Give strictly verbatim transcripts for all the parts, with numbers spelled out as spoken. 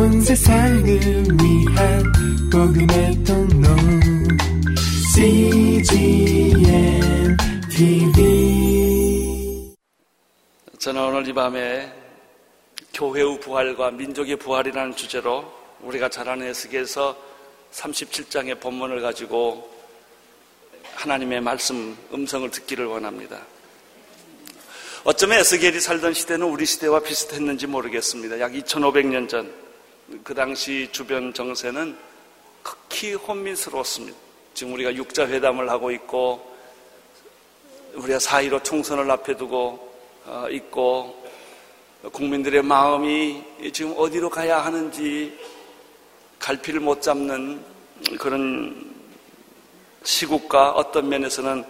온 세상을 위한 복음의 통로 씨지엔티비. 저는 오늘 이 밤에 교회의 부활과 민족의 부활이라는 주제로 우리가 잘 아는 에스겔서 삼십칠 장의 본문을 가지고 하나님의 말씀, 음성을 듣기를 원합니다. 어쩌면 에스겔이 살던 시대는 우리 시대와 비슷했는지 모르겠습니다. 약 이천오백 년 전 그 당시 주변 정세는 극히 혼민스러웠습니다. 지금 우리가 육자회담을 하고 있고 우리가 사 일오 총선을 앞에 두고 있고 국민들의 마음이 지금 어디로 가야 하는지 갈피를 못 잡는 그런 시국과 어떤 면에서는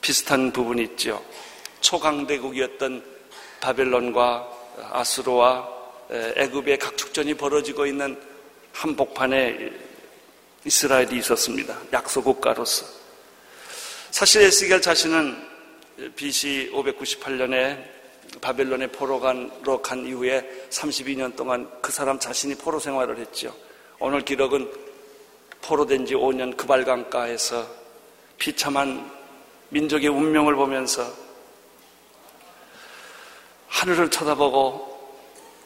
비슷한 부분이 있죠. 초강대국이었던 바벨론과 아수르와 애굽의 각축전이 벌어지고 있는 한복판에 이스라엘이 있었습니다. 약소국가로서. 사실 에스겔 자신은 비씨 오백구십팔 년에 바벨론의 포로로 간 이후에 삼십이 년 동안 그 사람 자신이 포로 생활을 했죠. 오늘 기록은 포로된 지 오 년 그발강가에서 비참한 민족의 운명을 보면서 하늘을 쳐다보고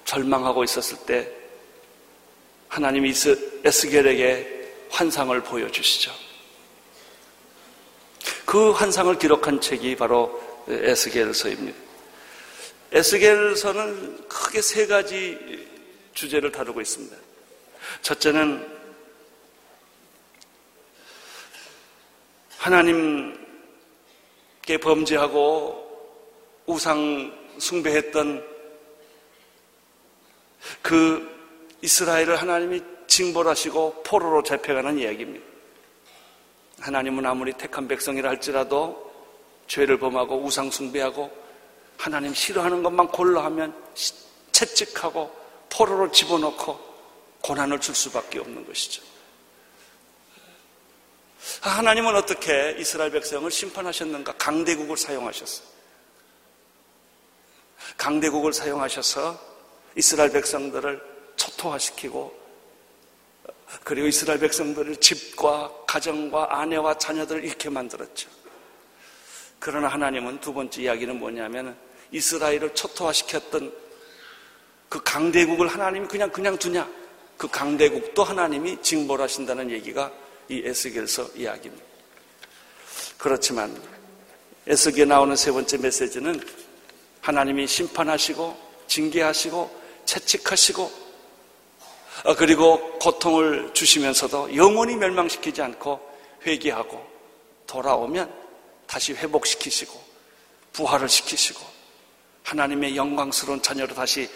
절망하고 있었을 때 하나님이 에스겔에게 환상을 보여주시죠. 그 환상을 기록한 책이 바로 에스겔서입니다. 에스겔서는 크게 세 가지 주제를 다루고 있습니다. 첫째는 하나님께 범죄하고 우상 숭배했던 그 이스라엘을 하나님이 징벌하시고 포로로 잡혀가는 이야기입니다. 하나님은 아무리 택한 백성이라 할지라도 죄를 범하고 우상 숭배하고 하나님 싫어하는 것만 골라하면 채찍하고 포로로 집어넣고 고난을 줄 수밖에 없는 것이죠. 하나님은 어떻게 이스라엘 백성을 심판하셨는가? 강대국을 사용하셨어요. 강대국을 사용하셔서 이스라엘 백성들을 초토화시키고 그리고 이스라엘 백성들을 집과 가정과 아내와 자녀들을 잃게 만들었죠. 그러나 하나님은 두 번째 이야기는 뭐냐면 이스라엘을 초토화시켰던 그 강대국을 하나님이 그냥 그냥 두냐? 그 강대국도 하나님이 징벌하신다는 얘기가 이 에스겔서 이야기입니다. 그렇지만 에스겔에 나오는 세 번째 메시지는 하나님이 심판하시고 징계하시고 채찍하시고 그리고 고통을 주시면서도 영원히 멸망시키지 않고 회개하고 돌아오면 다시 회복시키시고 부활을 시키시고 하나님의 영광스러운 자녀로 다시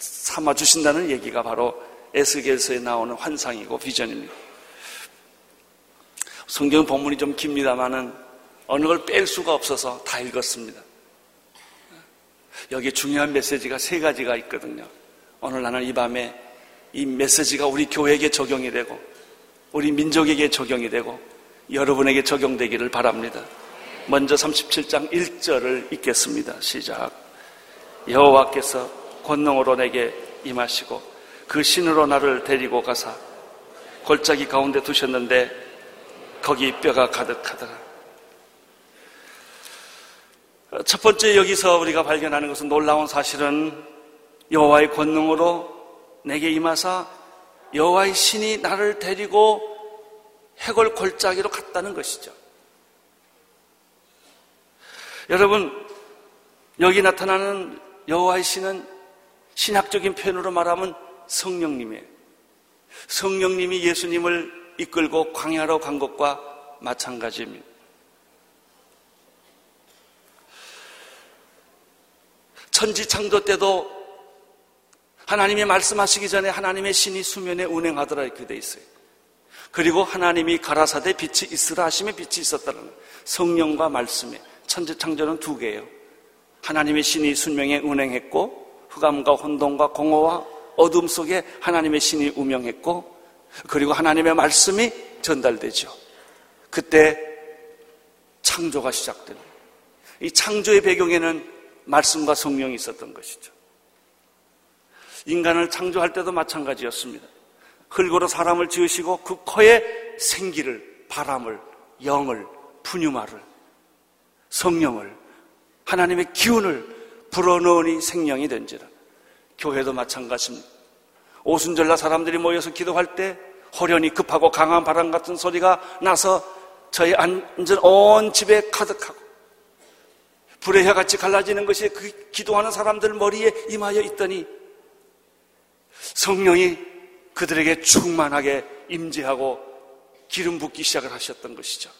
삼아주신다는 얘기가 바로 에스겔서에 나오는 환상이고 비전입니다. 성경 본문이 좀 깁니다만은 어느 걸 뺄 수가 없어서 다 읽었습니다. 여기에 중요한 메시지가 세 가지가 있거든요. 오늘 나는 이 밤에 이 메시지가 우리 교회에게 적용이 되고 우리 민족에게 적용이 되고 여러분에게 적용되기를 바랍니다. 먼저 삼십칠 장 일 절을 읽겠습니다. 시작. 여호와께서 권능으로 내게 임하시고 그 신으로 나를 데리고 가사 골짜기 가운데 두셨는데 거기 뼈가 가득하더라. 첫 번째 여기서 우리가 발견하는 것은 놀라운 사실은 여호와의 권능으로 내게 임하사 여호와의 신이 나를 데리고 해골 골짜기로 갔다는 것이죠. 여러분, 여기 나타나는 여호와의 신은 신학적인 표현으로 말하면 성령님이에요. 성령님이 예수님을 이끌고 광야로 간 것과 마찬가지입니다. 천지 창조 때도 하나님이 말씀하시기 전에 하나님의 신이 수면에 운행하더라 이렇게 돼 있어요. 그리고 하나님이 가라사대 빛이 있으라 하심에 빛이 있었다는 거예요. 성령과 말씀에 천지 창조는 두 개예요. 하나님의 신이 수면에 운행했고 흑암과 혼돈과 공허와 어둠 속에 하나님의 신이 운명했고 그리고 하나님의 말씀이 전달되죠. 그때 창조가 시작되는 거예요. 이 창조의 배경에는 말씀과 성령이 있었던 것이죠. 인간을 창조할 때도 마찬가지였습니다. 흙으로 사람을 지으시고 그 코에 생기를, 바람을, 영을, 분유말을, 성령을, 하나님의 기운을 불어넣으니 생명이 된지라. 교회도 마찬가지입니다. 오순절날 사람들이 모여서 기도할 때 호련히 급하고 강한 바람 같은 소리가 나서 저희 앉은 온 집에 가득하고 불의 혀같이 갈라지는 것이 그 기도하는 사람들 머리에 임하여 있더니 성령이 그들에게 충만하게 임재하고 기름 붓기 시작을 하셨던 것이죠.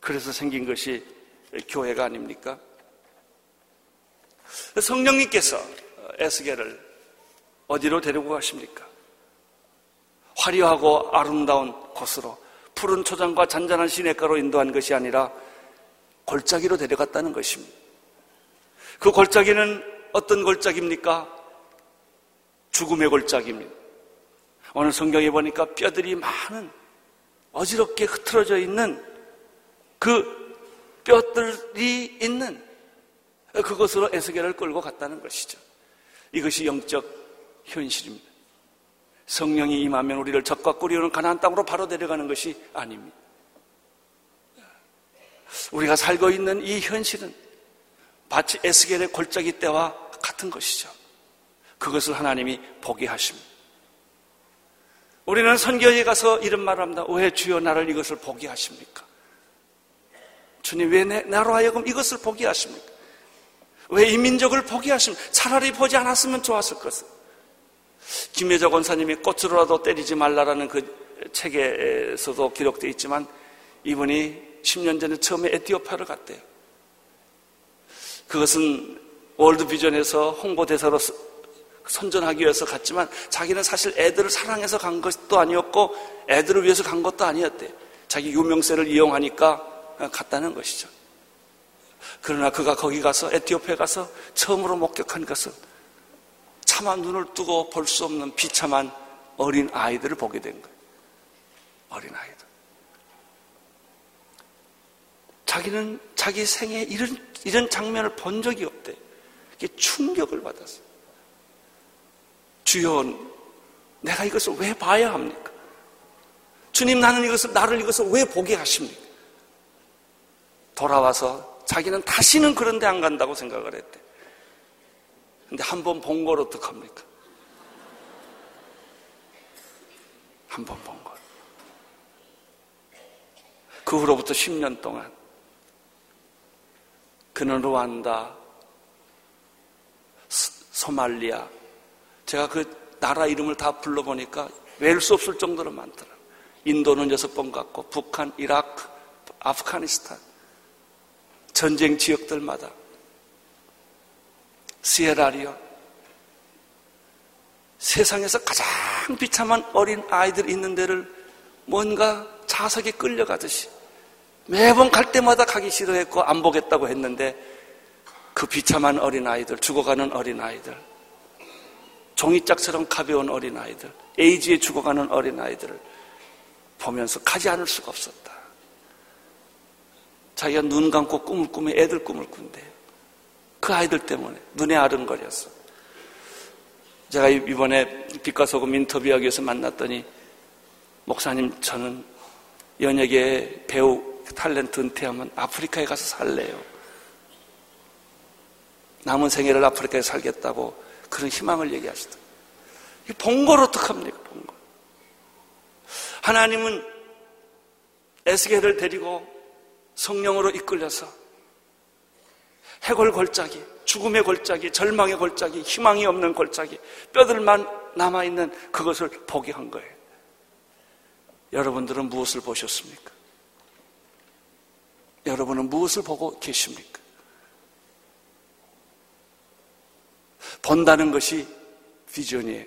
그래서 생긴 것이 교회가 아닙니까? 성령님께서 에스겔을 어디로 데리고 가십니까? 화려하고 아름다운 곳으로, 푸른 초장과 잔잔한 시냇가로 인도한 것이 아니라 골짜기로 데려갔다는 것입니다. 그 골짜기는 어떤 골짜기입니까? 죽음의 골짜기입니다. 오늘 성경에 보니까 뼈들이 많은, 어지럽게 흐트러져 있는 그 뼈들이 있는 그곳으로 에스겔을 끌고 갔다는 것이죠. 이것이 영적 현실입니다. 성령이 임하면 우리를 적과 꿀이오는 가나안 땅으로 바로 데려가는 것이 아닙니다. 우리가 살고 있는 이 현실은 마치 에스겔의 골짜기 때와 같은 것이죠. 그것을 하나님이 보게 하십니다. 우리는 선교에 가서 이런 말을 합니다. 왜 주여 나를 이것을 보게 하십니까? 주님, 왜 내, 나로 하여금 이것을 보게 하십니까? 왜 이 민족을 보게 하십니까? 차라리 보지 않았으면 좋았을 것을. 김혜자 권사님이 꽃으로라도 때리지 말라라는 그 책에서도 기록되어 있지만, 이분이 십 년 전에 처음에 에티오피아를 갔대요. 그것은 월드비전에서 홍보대사로 선전하기 위해서 갔지만 자기는 사실 애들을 사랑해서 간 것도 아니었고 애들을 위해서 간 것도 아니었대요. 자기 유명세를 이용하니까 갔다는 것이죠. 그러나 그가 거기 가서, 에티오피아에 가서 처음으로 목격한 것은 차마 눈을 뜨고 볼 수 없는 비참한 어린 아이들을 보게 된 거예요. 어린 아이들. 자기는 자기 생에 이런, 이런 장면을 본 적이 없대. 이게 충격을 받았어요. 주여, 내가 이것을 왜 봐야 합니까? 주님, 나는 이것을, 나를 이것을 왜 보게 하십니까? 돌아와서 자기는 다시는 그런 데 안 간다고 생각을 했대. 근데 한 번 본 걸 어떡합니까? 한 번 본 걸. 그 후로부터 십 년 동안 그는 루완다, 소말리아, 제가 그 나라 이름을 다 불러보니까 외울 수 없을 정도로 많더라고요. 인도는 여섯 번 갔고, 북한, 이라크, 아프가니스탄, 전쟁 지역들마다, 시에라리온, 세상에서 가장 비참한 어린 아이들 있는 데를 뭔가 자석에 끌려가듯이 매번 갈 때마다 가기 싫어했고 안 보겠다고 했는데, 그 비참한 어린 아이들, 죽어가는 어린 아이들, 종이짝처럼 가벼운 어린 아이들, 에이즈에 죽어가는 어린 아이들을 보면서 가지 않을 수가 없었다. 자기가 눈 감고 꿈을 꾸며 애들 꿈을 꾼대. 그 아이들 때문에 눈에 아른거렸어. 제가 이번에 빛과 소금 인터뷰하기 위해서 만났더니, 목사님, 저는 연예계 배우 탤런트 은퇴하면 아프리카에 가서 살래요. 남은 생애를 아프리카에 살겠다고 그런 희망을 얘기하시더라고요. 본 걸 어떡합니까? 본 걸. 하나님은 에스겔을 데리고 성령으로 이끌려서 해골 골짜기, 죽음의 골짜기, 절망의 골짜기, 희망이 없는 골짜기, 뼈들만 남아있는 그것을 보게 한 거예요. 여러분들은 무엇을 보셨습니까? 여러분은 무엇을 보고 계십니까? 본다는 것이 비전이에요.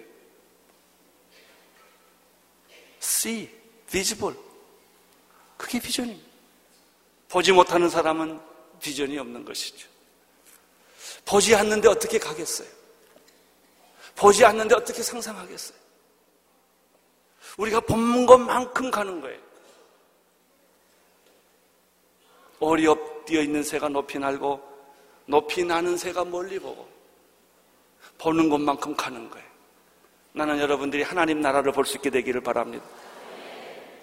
See, visible. 그게 비전입니다. 보지 못하는 사람은 비전이 없는 것이죠. 보지 않는데 어떻게 가겠어요? 보지 않는데 어떻게 상상하겠어요? 우리가 본 것만큼 가는 거예요. 오리 엎 뛰어 있는 새가 높이 날고, 높이 나는 새가 멀리 보고, 보는 것만큼 가는 거예요. 나는 여러분들이 하나님 나라를 볼 수 있게 되기를 바랍니다.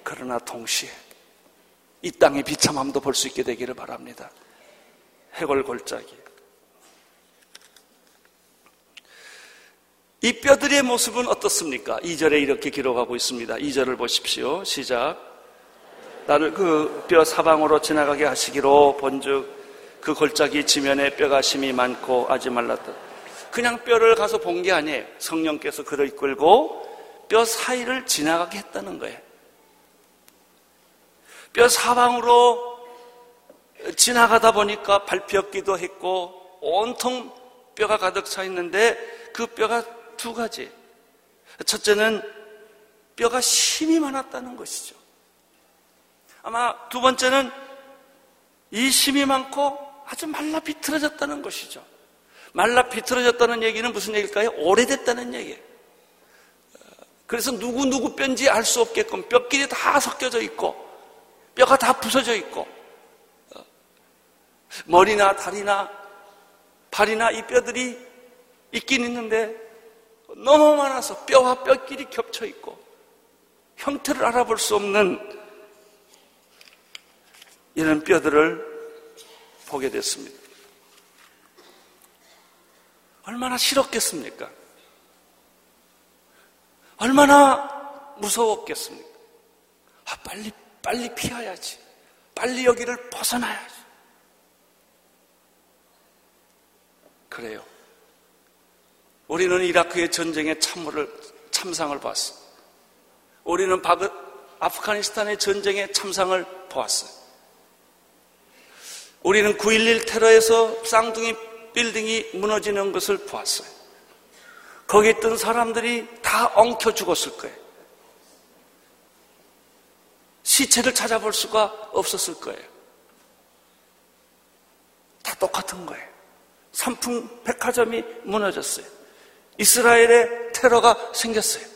그러나 동시에 이 땅의 비참함도 볼 수 있게 되기를 바랍니다. 해골골짜기. 이 뼈들의 모습은 어떻습니까? 이 절에 이렇게 기록하고 있습니다. 이 절을 보십시오. 시작. 나를 그 뼈 사방으로 지나가게 하시기로 본즉 그 골짜기 지면에 뼈가 심이 많고 아지 말랐다. 그냥 뼈를 가서 본 게 아니에요. 성령께서 그를 이끌고 뼈 사이를 지나가게 했다는 거예요. 뼈 사방으로 지나가다 보니까 밟혔기도 했고 온통 뼈가 가득 차 있는데 그 뼈가 두 가지. 첫째는 뼈가 심이 많았다는 것이죠. 아마 두 번째는 이 심이 많고 아주 말라 비틀어졌다는 것이죠. 말라 비틀어졌다는 얘기는 무슨 얘기일까요? 오래됐다는 얘기예요. 그래서 누구누구 뼈인지 알 수 없게끔 뼈끼리 다 섞여져 있고 뼈가 다 부서져 있고 머리나 다리나 발이나 이 뼈들이 있긴 있는데 너무 많아서 뼈와 뼈끼리 겹쳐 있고 형태를 알아볼 수 없는 이런 뼈들을 보게 됐습니다. 얼마나 싫었겠습니까? 얼마나 무서웠겠습니까? 아, 빨리 빨리 피해야지. 빨리 여기를 벗어나야지. 그래요. 우리는 이라크의 전쟁의 참물을, 참상을 봤어요. 우리는 바그, 아프가니스탄의 전쟁의 참상을 보았어요. 우리는 구일일 테러에서 쌍둥이 빌딩이 무너지는 것을 보았어요. 거기 있던 사람들이 다 엉켜 죽었을 거예요. 시체를 찾아볼 수가 없었을 거예요. 다 똑같은 거예요. 삼풍 백화점이 무너졌어요. 이스라엘의 테러가 생겼어요.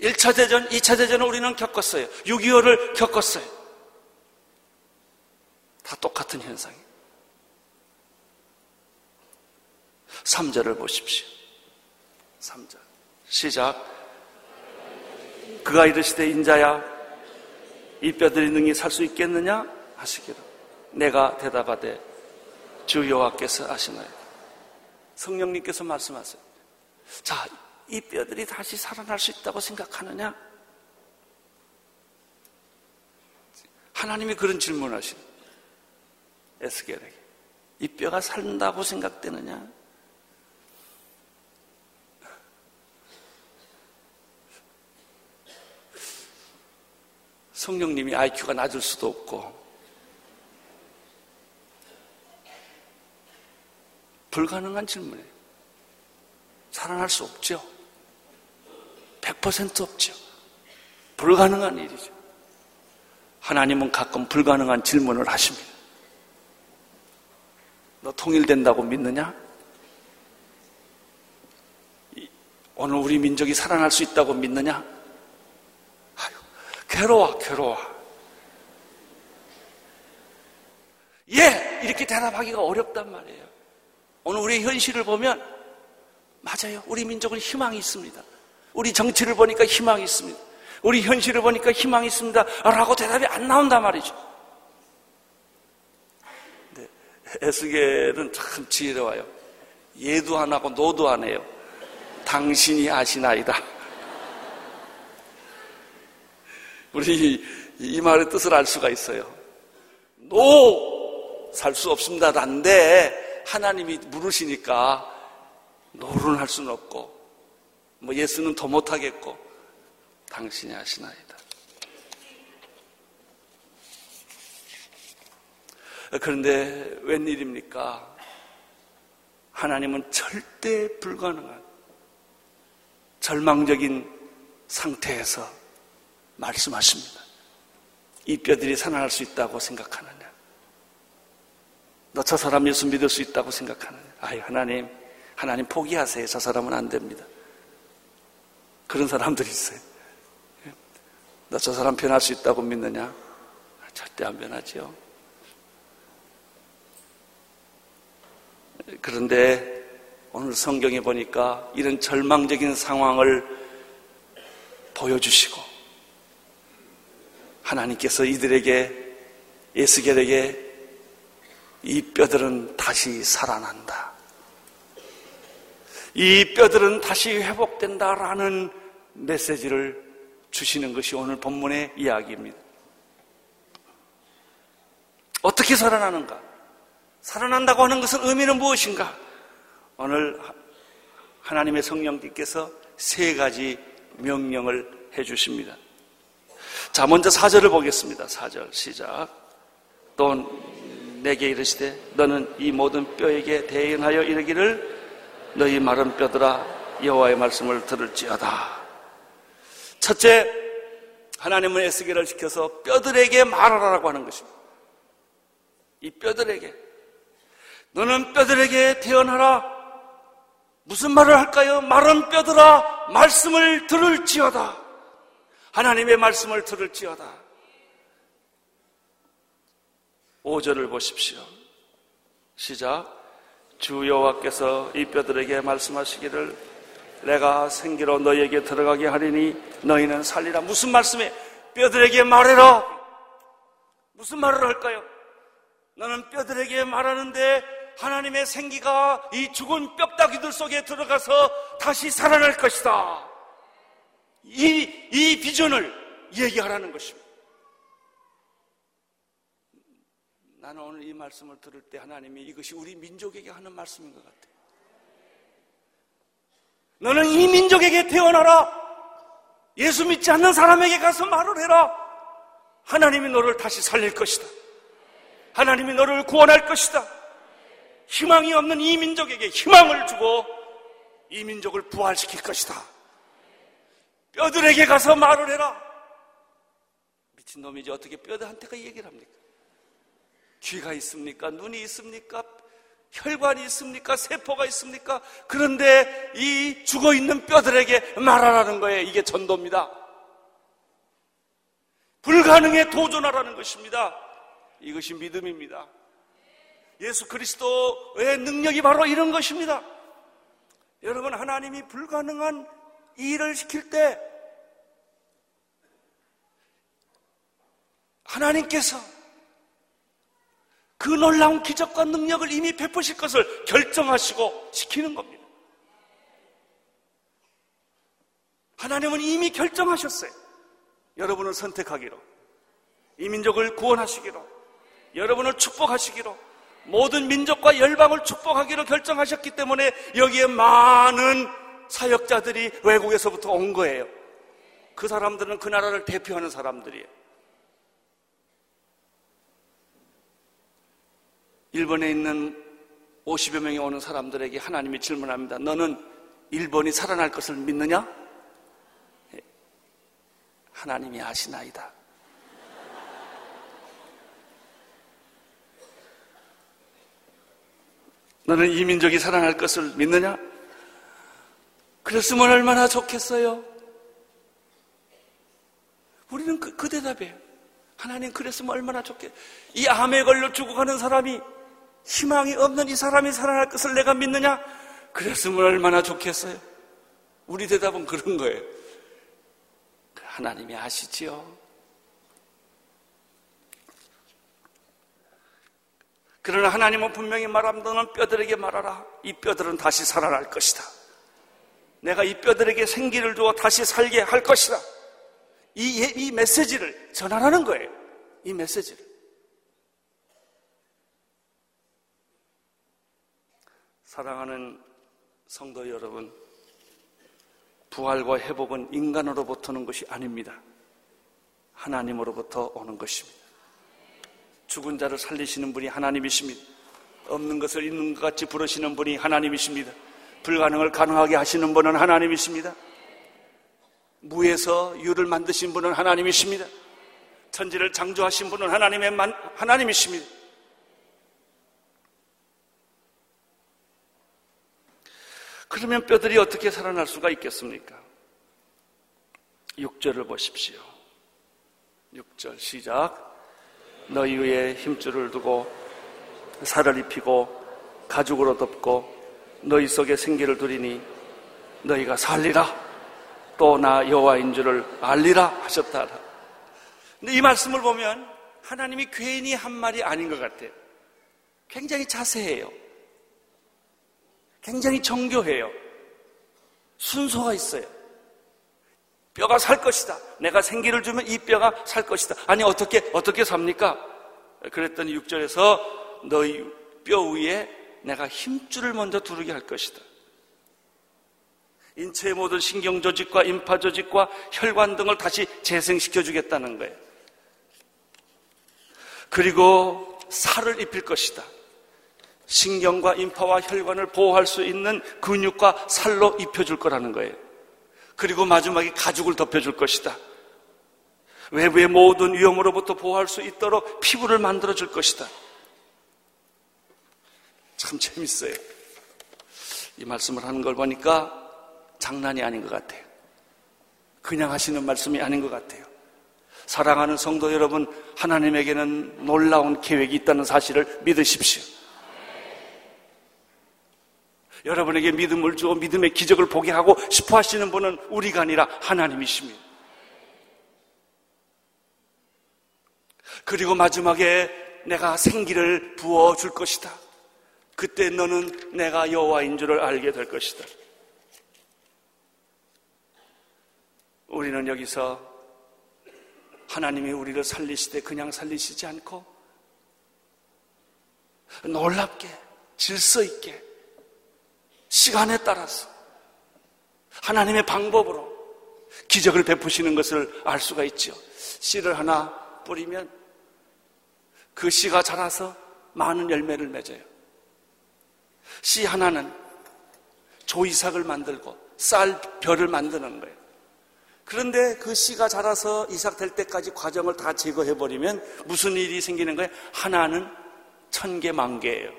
일 차 대전, 이 차 대전을 우리는 겪었어요. 육이오를 겪었어요. 다 똑같은 현상이에요. 삼 절을 보십시오. 삼 절 시작. 그가 이르시되 인자야 이 뼈들이 능히 살 수 있겠느냐 하시기로 내가 대답하되 주 여호와께서 아시나이다. 성령님께서 말씀하세요. 자, 이 뼈들이 다시 살아날 수 있다고 생각하느냐? 하나님이 그런 질문하신 에스겔에게 이 뼈가 산다고 생각되느냐? 성령님이 아이큐가 낮을 수도 없고 불가능한 질문이에요. 살아날 수 없죠. 백 퍼센트 없죠. 불가능한 일이죠. 하나님은 가끔 불가능한 질문을 하십니다. 너 통일된다고 믿느냐? 오늘 우리 민족이 살아날 수 있다고 믿느냐? 아유, 괴로워, 괴로워. 예! 이렇게 대답하기가 어렵단 말이에요. 오늘 우리의 현실을 보면 맞아요. 우리 민족은 희망이 있습니다. 우리 정치를 보니까 희망이 있습니다. 우리 현실을 보니까 희망이 있습니다. 라고 대답이 안 나온단 말이죠. 근데 에스겔은 참 지혜로워요. 예도 안 하고 노도 안 해요. 당신이 아시나이다. 우리 이 말의 뜻을 알 수가 있어요. 노! 살 수 없습니다. 난데 하나님이 물으시니까 노론 할 수는 없고 뭐 예수는 더 못하겠고 당신이 아시나이다. 그런데 웬일입니까? 하나님은 절대 불가능한 절망적인 상태에서 말씀하십니다. 이 뼈들이 살아날 수 있다고 생각하느냐? 너 저 사람 예수 믿을 수 있다고 생각하느냐? 아이 하나님, 하나님 포기하세요. 저 사람은 안 됩니다. 그런 사람들이 있어요. 너 저 사람 변할 수 있다고 믿느냐? 절대 안 변하지요. 그런데 오늘 성경에 보니까 이런 절망적인 상황을 보여주시고 하나님께서 이들에게, 에스겔에게 이 뼈들은 다시 살아난다, 이 뼈들은 다시 회복된다라는 메시지를 주시는 것이 오늘 본문의 이야기입니다. 어떻게 살아나는가? 살아난다고 하는 것은 의미는 무엇인가? 오늘 하나님의 성령님께서 세 가지 명령을 해 주십니다. 자, 먼저 사 절을 보겠습니다. 사 절 시작. 또 내게 이르시되 너는 이 모든 뼈에게 대언하여 이르기를 너희 마른 뼈들아 여호와의 말씀을 들을지어다. 첫째, 하나님은 에스겔을 시켜서 뼈들에게 말하라고 하는 것입니다. 이 뼈들에게, 너는 뼈들에게 대언하라. 무슨 말을 할까요? 마른 뼈들아 말씀을 들을지어다. 하나님의 말씀을 들을지어다. 오 절을 보십시오. 시작. 주 여호와께서 이 뼈들에게 말씀하시기를 내가 생기로 너희에게 들어가게 하리니 너희는 살리라. 무슨 말씀에? 뼈들에게 말해라. 무슨 말을 할까요? 너는 뼈들에게 말하는데 하나님의 생기가 이 죽은 뼈다귀들 속에 들어가서 다시 살아날 것이다. 이, 이 비전을 얘기하라는 것입니다. 나는 오늘 이 말씀을 들을 때 하나님이 이것이 우리 민족에게 하는 말씀인 것 같아요. 너는 이 민족에게 태어나라. 예수 믿지 않는 사람에게 가서 말을 해라. 하나님이 너를 다시 살릴 것이다. 하나님이 너를 구원할 것이다. 희망이 없는 이 민족에게 희망을 주고 이 민족을 부활시킬 것이다. 뼈들에게 가서 말을 해라. 미친놈이지 어떻게 뼈들한테가 얘기를 합니까? 귀가 있습니까? 눈이 있습니까? 혈관이 있습니까? 세포가 있습니까? 그런데 이 죽어있는 뼈들에게 말하라는 거예요. 이게 전도입니다. 불가능에 도전하라는 것입니다. 이것이 믿음입니다. 예수 그리스도의 능력이 바로 이런 것입니다. 여러분, 하나님이 불가능한 일을 시킬 때 하나님께서 그 놀라운 기적과 능력을 이미 베푸실 것을 결정하시고 시키는 겁니다. 하나님은 이미 결정하셨어요. 여러분을 선택하기로, 이 민족을 구원하시기로, 여러분을 축복하시기로, 모든 민족과 열방을 축복하기로 결정하셨기 때문에 여기에 많은 사역자들이 외국에서부터 온 거예요. 그 사람들은 그 나라를 대표하는 사람들이에요. 일본에 있는 오십여 명이 오는 사람들에게 하나님이 질문합니다. 너는 일본이 살아날 것을 믿느냐? 하나님이 아시나이다. 너는 이 민족이 살아날 것을 믿느냐? 그랬으면 얼마나 좋겠어요? 우리는 그, 그 대답이에요. 하나님, 그랬으면 얼마나 좋겠어요? 이 암에 걸려 죽어가는 사람이, 희망이 없는 이 사람이 살아날 것을 내가 믿느냐? 그랬으면 얼마나 좋겠어요? 우리 대답은 그런 거예요. 하나님이 아시지요. 그러나 하나님은 분명히 말합니다. 너는 뼈들에게 말하라. 이 뼈들은 다시 살아날 것이다. 내가 이 뼈들에게 생기를 주어 다시 살게 할 것이다. 이, 이 메시지를 전하라는 거예요. 이 메시지를. 사랑하는 성도 여러분, 부활과 회복은 인간으로부터 오는 것이 아닙니다. 하나님으로부터 오는 것입니다. 죽은 자를 살리시는 분이 하나님이십니다. 없는 것을 있는 것 같이 부르시는 분이 하나님이십니다. 불가능을 가능하게 하시는 분은 하나님이십니다. 무에서 유를 만드신 분은 하나님이십니다. 천지를 창조하신 분은 하나님의 만, 하나님이십니다. 그러면 뼈들이 어떻게 살아날 수가 있겠습니까? 육 절을 보십시오. 육 절 시작. 너희 위에 힘줄을 두고 살을 입히고 가죽으로 덮고 너희 속에 생기를 두리니 너희가 살리라. 또 나 여호와인 줄을 알리라 하셨다. 근데 이 말씀을 보면 하나님이 괜히 한 말이 아닌 것 같아요. 굉장히 자세해요. 굉장히 정교해요. 순서가 있어요. 뼈가 살 것이다. 내가 생기를 주면 이 뼈가 살 것이다. 아니 어떻게 어떻게 삽니까? 그랬더니 육 절에서 너희 뼈 위에 내가 힘줄을 먼저 두르게 할 것이다. 인체의 모든 신경조직과 임파조직과 혈관 등을 다시 재생시켜주겠다는 거예요. 그리고 살을 입힐 것이다. 신경과 임파와 혈관을 보호할 수 있는 근육과 살로 입혀줄 거라는 거예요. 그리고 마지막에 가죽을 덮여줄 것이다. 외부의 모든 위험으로부터 보호할 수 있도록 피부를 만들어줄 것이다. 참 재밌어요. 이 말씀을 하는 걸 보니까 장난이 아닌 것 같아요. 그냥 하시는 말씀이 아닌 것 같아요. 사랑하는 성도 여러분, 하나님에게는 놀라운 계획이 있다는 사실을 믿으십시오. 여러분에게 믿음을 주고 믿음의 기적을 보게 하고 싶어 하시는 분은 우리가 아니라 하나님이십니다. 그리고 마지막에 내가 생기를 부어줄 것이다. 그때 너는 내가 여호와인 줄을 알게 될 것이다. 우리는 여기서 하나님이 우리를 살리시되 그냥 살리시지 않고 놀랍게 질서 있게 시간에 따라서 하나님의 방법으로 기적을 베푸시는 것을 알 수가 있죠. 씨를 하나 뿌리면 그 씨가 자라서 많은 열매를 맺어요. 씨 하나는 조이삭을 만들고 쌀벼를 만드는 거예요. 그런데 그 씨가 자라서 이삭 될 때까지 과정을 다 제거해버리면 무슨 일이 생기는 거예요? 하나는 천 개, 만 개예요.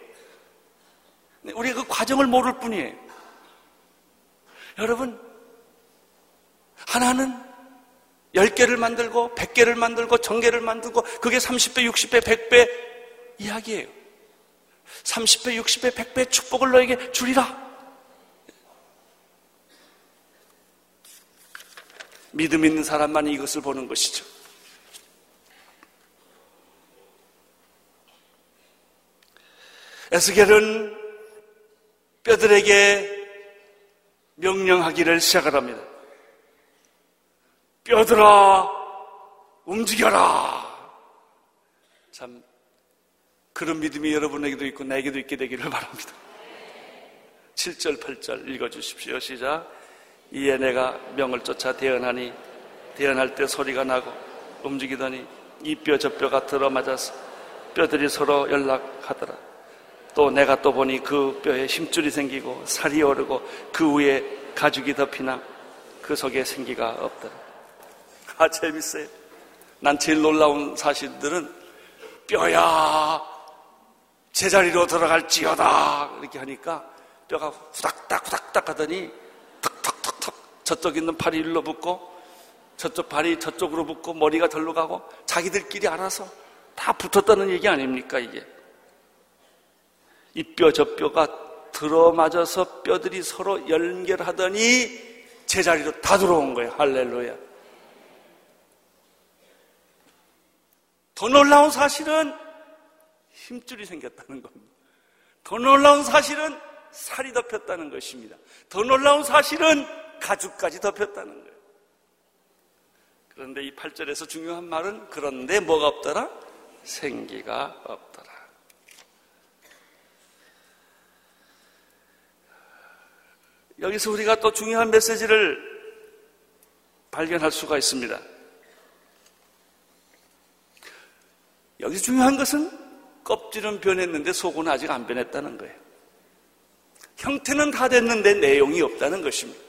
우리가 그 과정을 모를 뿐이에요. 여러분, 하나는 열 개를 만들고 백 개를 만들고 천 개를 만들고 그게 삼십 배, 육십 배, 백 배 이야기예요. 삼십 배, 육십 배, 백 배 축복을 너에게 주리라. 믿음 있는 사람만이 이것을 보는 것이죠. 에스겔은 뼈들에게 명령하기를 시작을 합니다. 뼈들아, 움직여라. 참 그런 믿음이 여러분에게도 있고 나에게도 있게 되기를 바랍니다. 칠 절, 팔 절 읽어주십시오. 시작. 이에 내가 명을 쫓아 대언하니 대언할 때 소리가 나고 움직이더니 이 뼈 저 뼈가 들어맞아서 뼈들이 서로 연락하더라. 또 내가 또 보니 그 뼈에 힘줄이 생기고 살이 오르고 그 위에 가죽이 덮이나 그 속에 생기가 없더라. 아, 재밌어요. 난 제일 놀라운 사실들은 뼈야 제자리로 들어갈지어다 이렇게 하니까 뼈가 후닥닥 후닥닥 하더니 턱턱턱턱 저쪽 있는 팔이 일로 붙고 저쪽 팔이 저쪽으로 붙고 머리가 절로 가고 자기들끼리 알아서 다 붙었다는 얘기 아닙니까? 이게 이 뼈 저 뼈가 들어맞아서 뼈들이 서로 연결하더니 제자리로 다 들어온 거예요. 할렐루야. 더 놀라운 사실은 힘줄이 생겼다는 겁니다. 더 놀라운 사실은 살이 덮였다는 것입니다. 더 놀라운 사실은 가죽까지 덮였다는 거예요. 그런데 이 팔 절에서 중요한 말은 그런데 뭐가 없더라? 생기가 없더라. 여기서 우리가 또 중요한 메시지를 발견할 수가 있습니다. 여기서 중요한 것은 껍질은 변했는데 속은 아직 안 변했다는 거예요. 형태는 다 됐는데 내용이 없다는 것입니다.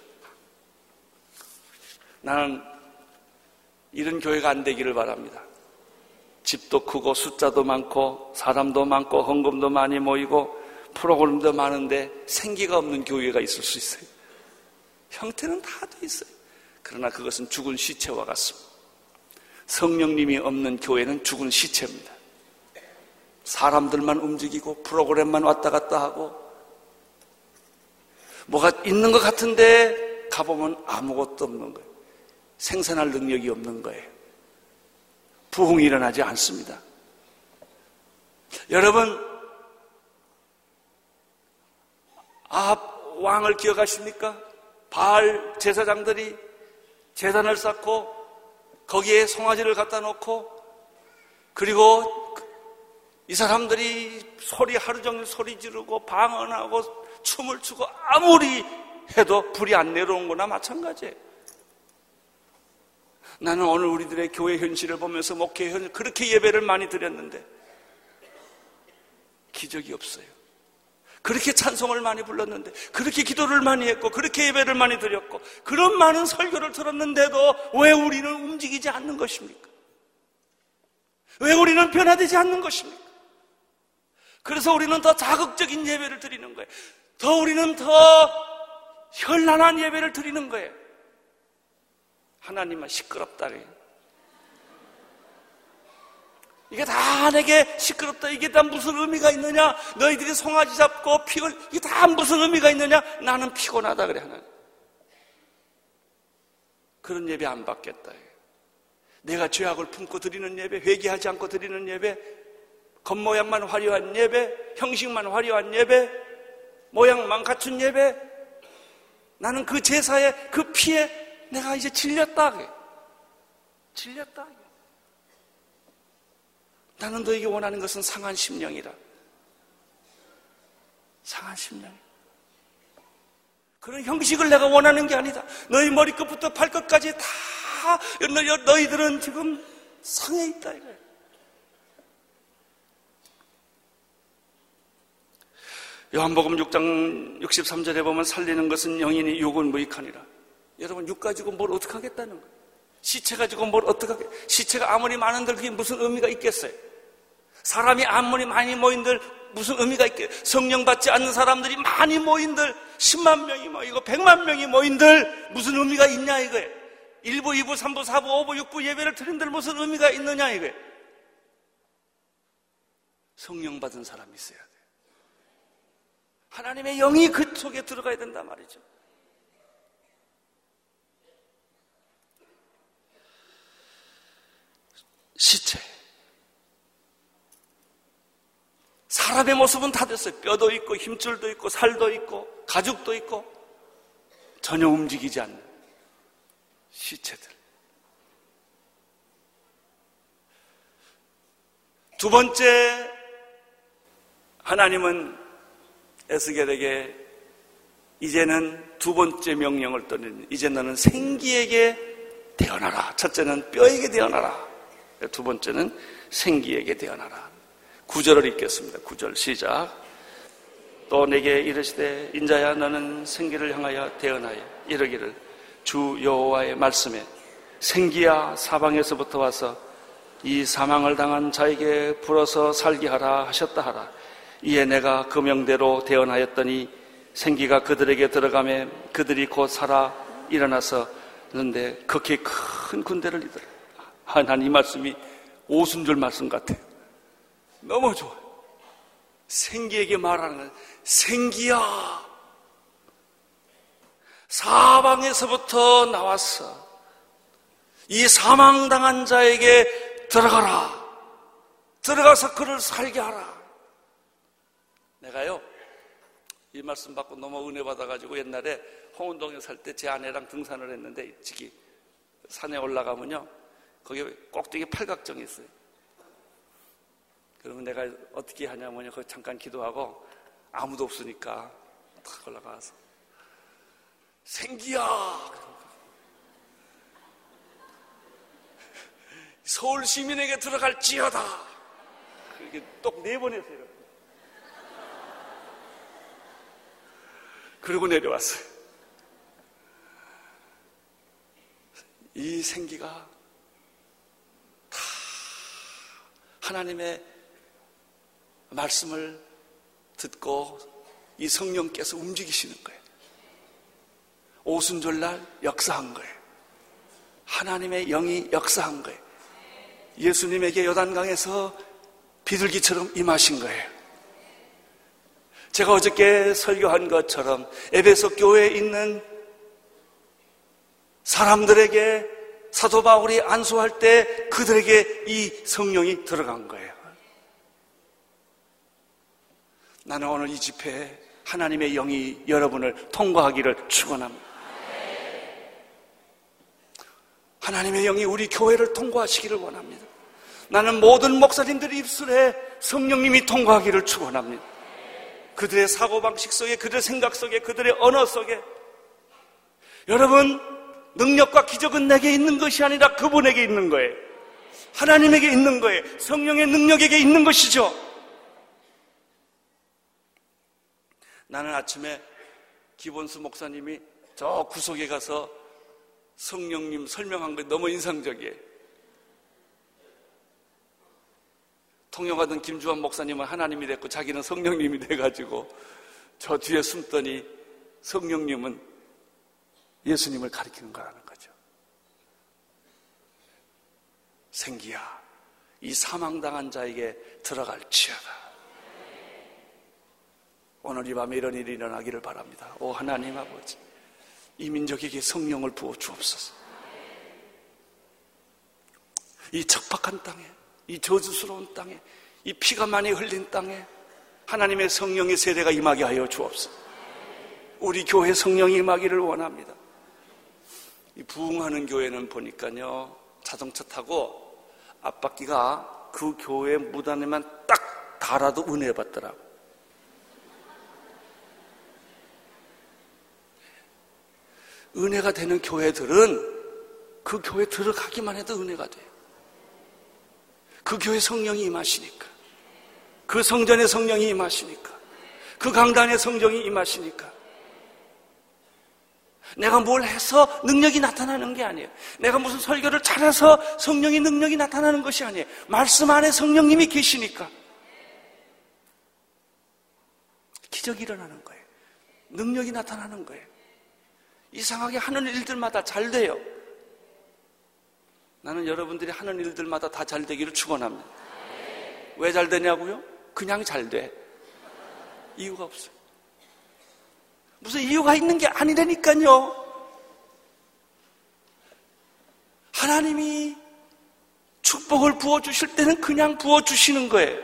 나는 이런 교회가 안 되기를 바랍니다. 집도 크고 숫자도 많고 사람도 많고 헌금도 많이 모이고 프로그램도 많은데 생기가 없는 교회가 있을 수 있어요. 형태는 다 돼 있어요. 그러나 그것은 죽은 시체와 같습니다. 성령님이 없는 교회는 죽은 시체입니다. 사람들만 움직이고 프로그램만 왔다 갔다 하고 뭐가 있는 것 같은데 가보면 아무것도 없는 거예요. 생산할 능력이 없는 거예요. 부흥이 일어나지 않습니다. 여러분, 아합 왕을 기억하십니까? 바알 제사장들이 제단을 쌓고 거기에 송아지를 갖다 놓고, 그리고 이 사람들이 소리 하루 종일 소리 지르고 방언하고 춤을 추고 아무리 해도 불이 안 내려온 거나 마찬가지예요. 나는 오늘 우리들의 교회 현실을 보면서 목회 현실, 그렇게 예배를 많이 드렸는데 기적이 없어요. 그렇게 찬송을 많이 불렀는데, 그렇게 기도를 많이 했고, 그렇게 예배를 많이 드렸고, 그런 많은 설교를 들었는데도 왜 우리는 움직이지 않는 것입니까? 왜 우리는 변화되지 않는 것입니까? 그래서 우리는 더 자극적인 예배를 드리는 거예요. 더 우리는 더 현란한 예배를 드리는 거예요. 하나님은 시끄럽다래요. 이게 다 내게 시끄럽다, 이게 다 무슨 의미가 있느냐, 너희들이 송아지 잡고 피걸, 이게 다 무슨 의미가 있느냐, 나는 피곤하다 그래. 하나님, 그런 예배 안 받겠다. 내가 죄악을 품고 드리는 예배, 회개하지 않고 드리는 예배, 겉모양만 화려한 예배, 형식만 화려한 예배, 모양만 갖춘 예배, 나는 그 제사에, 그 피에 내가 이제 질렸다 그래. 질렸다. 나는 너에게 원하는 것은 상한 심령이라. 상한 심령. 그런 형식을 내가 원하는 게 아니다. 너희 머리끝부터 발끝까지 다 너희들은 지금 상해 있다 이거야. 요한복음 육 장 육십삼 절에 보면 살리는 것은 영이니 육은 무익하니라. 여러분, 육 가지고 뭘 어떻게 하겠다는 거예요? 시체 가지고 뭘 어떻게 하겠, 시체가 아무리 많은들 그게 무슨 의미가 있겠어요? 사람이 아무리 많이 모인들 무슨 의미가 있겠어요? 성령 받지 않는 사람들이 많이 모인들, 십만 명이 모이고 백만 명이 모인들 무슨 의미가 있냐 이거예요. 일 부, 이 부, 삼 부, 사 부, 오 부, 육 부 예배를 드린들 무슨 의미가 있느냐 이거예요. 성령 받은 사람이 있어야 돼요. 하나님의 영이 그 속에 들어가야 된단 말이죠. 시체. 사람의 모습은 다 됐어요. 뼈도 있고 힘줄도 있고 살도 있고 가죽도 있고 전혀 움직이지 않는 시체들. 두 번째, 하나님은 에스겔에게 이제는 두 번째 명령을 떠내는, 이제 너는 생기에게 태어나라. 첫째는 뼈에게 태어나라. 두 번째는 생기에게 태어나라. 구 절을 읽겠습니다. 구 절 시작. 또 내게 이르시되 인자야 너는 생기를 향하여 태어나여 이르기를 주 여호와의 말씀에 생기야 사방에서부터 와서 이 사망을 당한 자에게 불어서 살게 하라 하셨다 하라. 이에 내가 그 명대로 태어나였더니 생기가 그들에게 들어가매 그들이 곧 살아 일어나서는데 극히 큰 군대를 이더라. 아, 난 이 말씀이 오순절 말씀 같아요. 너무 좋아요. 생기에게 말하는, 생기야 사방에서부터 나왔어 이 사망당한 자에게 들어가라. 들어가서 그를 살게 하라. 내가요 이 말씀 받고 너무 은혜 받아가지고 옛날에 홍은동에 살 때 제 아내랑 등산을 했는데, 저기 산에 올라가면요 거기 꼭대기 팔각정이 있어요. 그러면 내가 어떻게 하냐면요, 거기 잠깐 기도하고 아무도 없으니까 탁 올라가서 생기야. 서울 시민에게 들어갈 지어다. 이렇게 똑 네 번 했어요. 이렇게. 그리고 내려왔어요. 이 생기가 하나님의 말씀을 듣고 이 성령께서 움직이시는 거예요. 오순절날 역사한 거예요. 하나님의 영이 역사한 거예요. 예수님에게 요단강에서 비둘기처럼 임하신 거예요. 제가 어저께 설교한 것처럼 에베소 교회에 있는 사람들에게 사도 바울이 안수할 때 그들에게 이 성령이 들어간 거예요. 나는 오늘 이 집회에 하나님의 영이 여러분을 통과하기를 축원합니다. 하나님의 영이 우리 교회를 통과하시기를 원합니다. 나는 모든 목사님들 입술에 성령님이 통과하기를 축원합니다. 그들의 사고방식 속에, 그들의 생각 속에, 그들의 언어 속에. 여러분, 능력과 기적은 내게 있는 것이 아니라 그분에게 있는 거예요. 하나님에게 있는 거예요. 성령의 능력에게 있는 것이죠. 나는 아침에 기본수 목사님이 저 구석에 가서 성령님 설명한 게 너무 인상적이에요. 통역하던 김주환 목사님은 하나님이 됐고 자기는 성령님이 돼가지고 저 뒤에 숨더니 성령님은 예수님을 가리키는 거라는 거죠. 생기야, 이 사망당한 자에게 들어갈 지어다. 오늘 이 밤에 이런 일이 일어나기를 바랍니다. 오 하나님 아버지, 이 민족에게 성령을 부어주옵소서. 이 척박한 땅에, 이 저주스러운 땅에, 이 피가 많이 흘린 땅에 하나님의 성령의 세대가 임하게 하여 주옵소서. 우리 교회 성령이 임하기를 원합니다. 이 부흥하는 교회는 보니까요, 자동차 타고 앞바퀴가 그 교회 무단에만 딱 달아도 은혜 받더라고요. 은혜가 되는 교회들은 그 교회 들어가기만 해도 은혜가 돼요. 그 교회 성령이 임하시니까, 그 성전의 성령이 임하시니까, 그 강단의 성령이 임하시니까. 내가 뭘 해서 능력이 나타나는 게 아니에요. 내가 무슨 설교를 잘해서 성령의 능력이 나타나는 것이 아니에요. 말씀 안에 성령님이 계시니까 기적이 일어나는 거예요. 능력이 나타나는 거예요. 이상하게 하는 일들마다 잘 돼요. 나는 여러분들이 하는 일들마다 다 잘 되기를 축원합니다. 왜 잘 되냐고요? 그냥 잘 돼. 이유가 없어요. 무슨 이유가 있는 게 아니라니까요. 하나님이 축복을 부어주실 때는 그냥 부어주시는 거예요.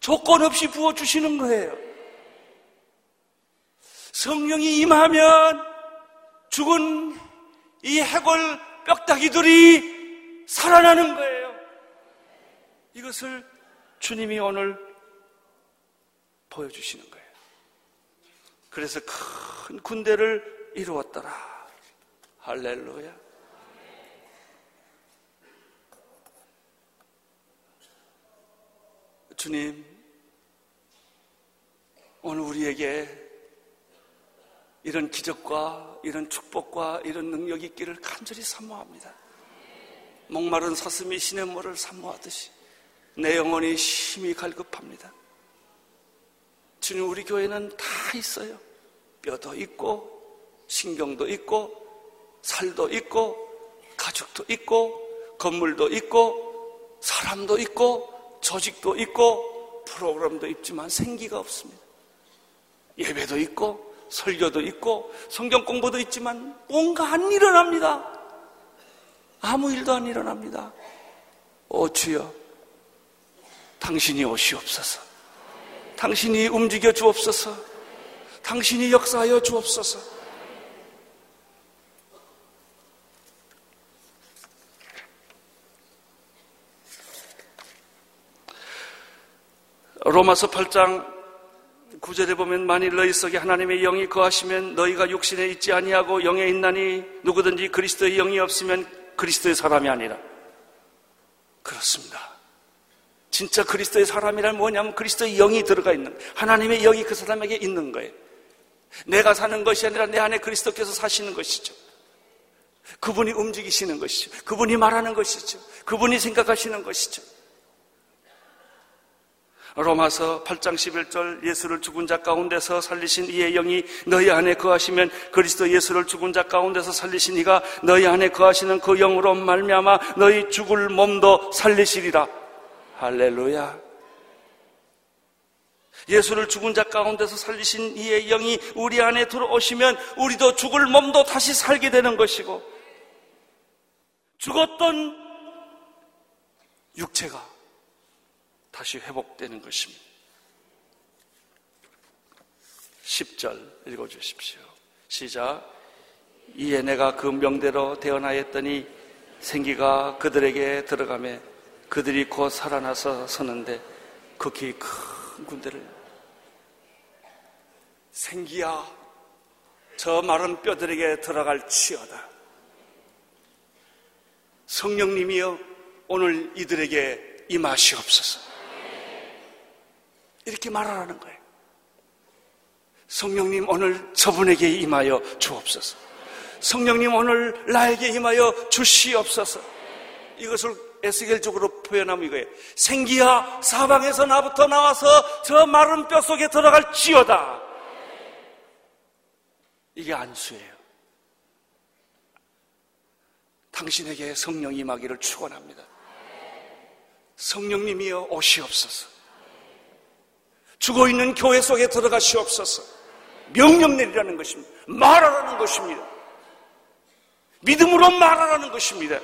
조건 없이 부어주시는 거예요. 성령이 임하면 죽은 이 해골 뼈다귀들이 살아나는 거예요. 이것을 주님이 오늘 보여주시는 거예요. 그래서 큰 군대를 이루었더라. 할렐루야. 주님, 오늘 우리에게 이런 기적과 이런 축복과 이런 능력이 있기를 간절히 사모합니다. 목마른 사슴이 시냇물을 사모하듯이 내 영혼이 힘이 갈급합니다. 주님, 우리 교회는 다 있어요. 뼈도 있고, 신경도 있고, 살도 있고, 가죽도 있고, 건물도 있고, 사람도 있고, 조직도 있고, 프로그램도 있지만 생기가 없습니다. 예배도 있고, 설교도 있고, 성경 공부도 있지만 뭔가 안 일어납니다. 아무 일도 안 일어납니다. 오 주여, 당신이 오시옵소서. 당신이 움직여 주옵소서. 당신이 역사하여 주옵소서. 로마서 팔 장 구 절에 보면, 만일 너희 속에 하나님의 영이 거하시면 너희가 육신에 있지 아니하고 영에 있나니, 누구든지 그리스도의 영이 없으면 그리스도의 사람이 아니라. 그렇습니다. 진짜 그리스도의 사람이란 뭐냐면 그리스도의 영이 들어가 있는, 하나님의 영이 그 사람에게 있는 거예요. 내가 사는 것이 아니라 내 안에 그리스도께서 사시는 것이죠. 그분이 움직이시는 것이죠. 그분이 말하는 것이죠. 그분이 생각하시는 것이죠. 로마서 팔 장 십일 절, 예수를 죽은 자 가운데서 살리신 이의 영이 너희 안에 거하시면 그리스도 예수를 죽은 자 가운데서 살리신 이가 너희 안에 거하시는 그 영으로 말미암아 너희 죽을 몸도 살리시리라. 할렐루야. 예수를 죽은 자 가운데서 살리신 이의 영이 우리 안에 들어오시면 우리도 죽을 몸도 다시 살게 되는 것이고, 죽었던 육체가 다시 회복되는 것입니다. 십 절 읽어주십시오. 시작. 이에 내가 그 명대로 대언하였더니 생기가 그들에게 들어가매 그들이 곧 살아나서 서는데 극히 큰 군대를. 생기야 저 마른 뼈들에게 들어갈 치어다. 성령님이여 오늘 이들에게 임하시옵소서. 이렇게 말하라는 거예요. 성령님 오늘 저분에게 임하여 주옵소서. 성령님 오늘 나에게 임하여 주시옵소서. 이것을 에스겔적으로 표현하면 이거예요. 생기야 사방에서 나부터 나와서 저 마른 뼈 속에 들어갈 지어다. 이게 안수예요. 당신에게 성령 임하기를 축원합니다. 성령님이여 오시옵소서. 죽어 있는 교회 속에 들어가시옵소서. 명령 내리라는 것입니다. 말하라는 것입니다. 믿음으로 말하라는 것입니다.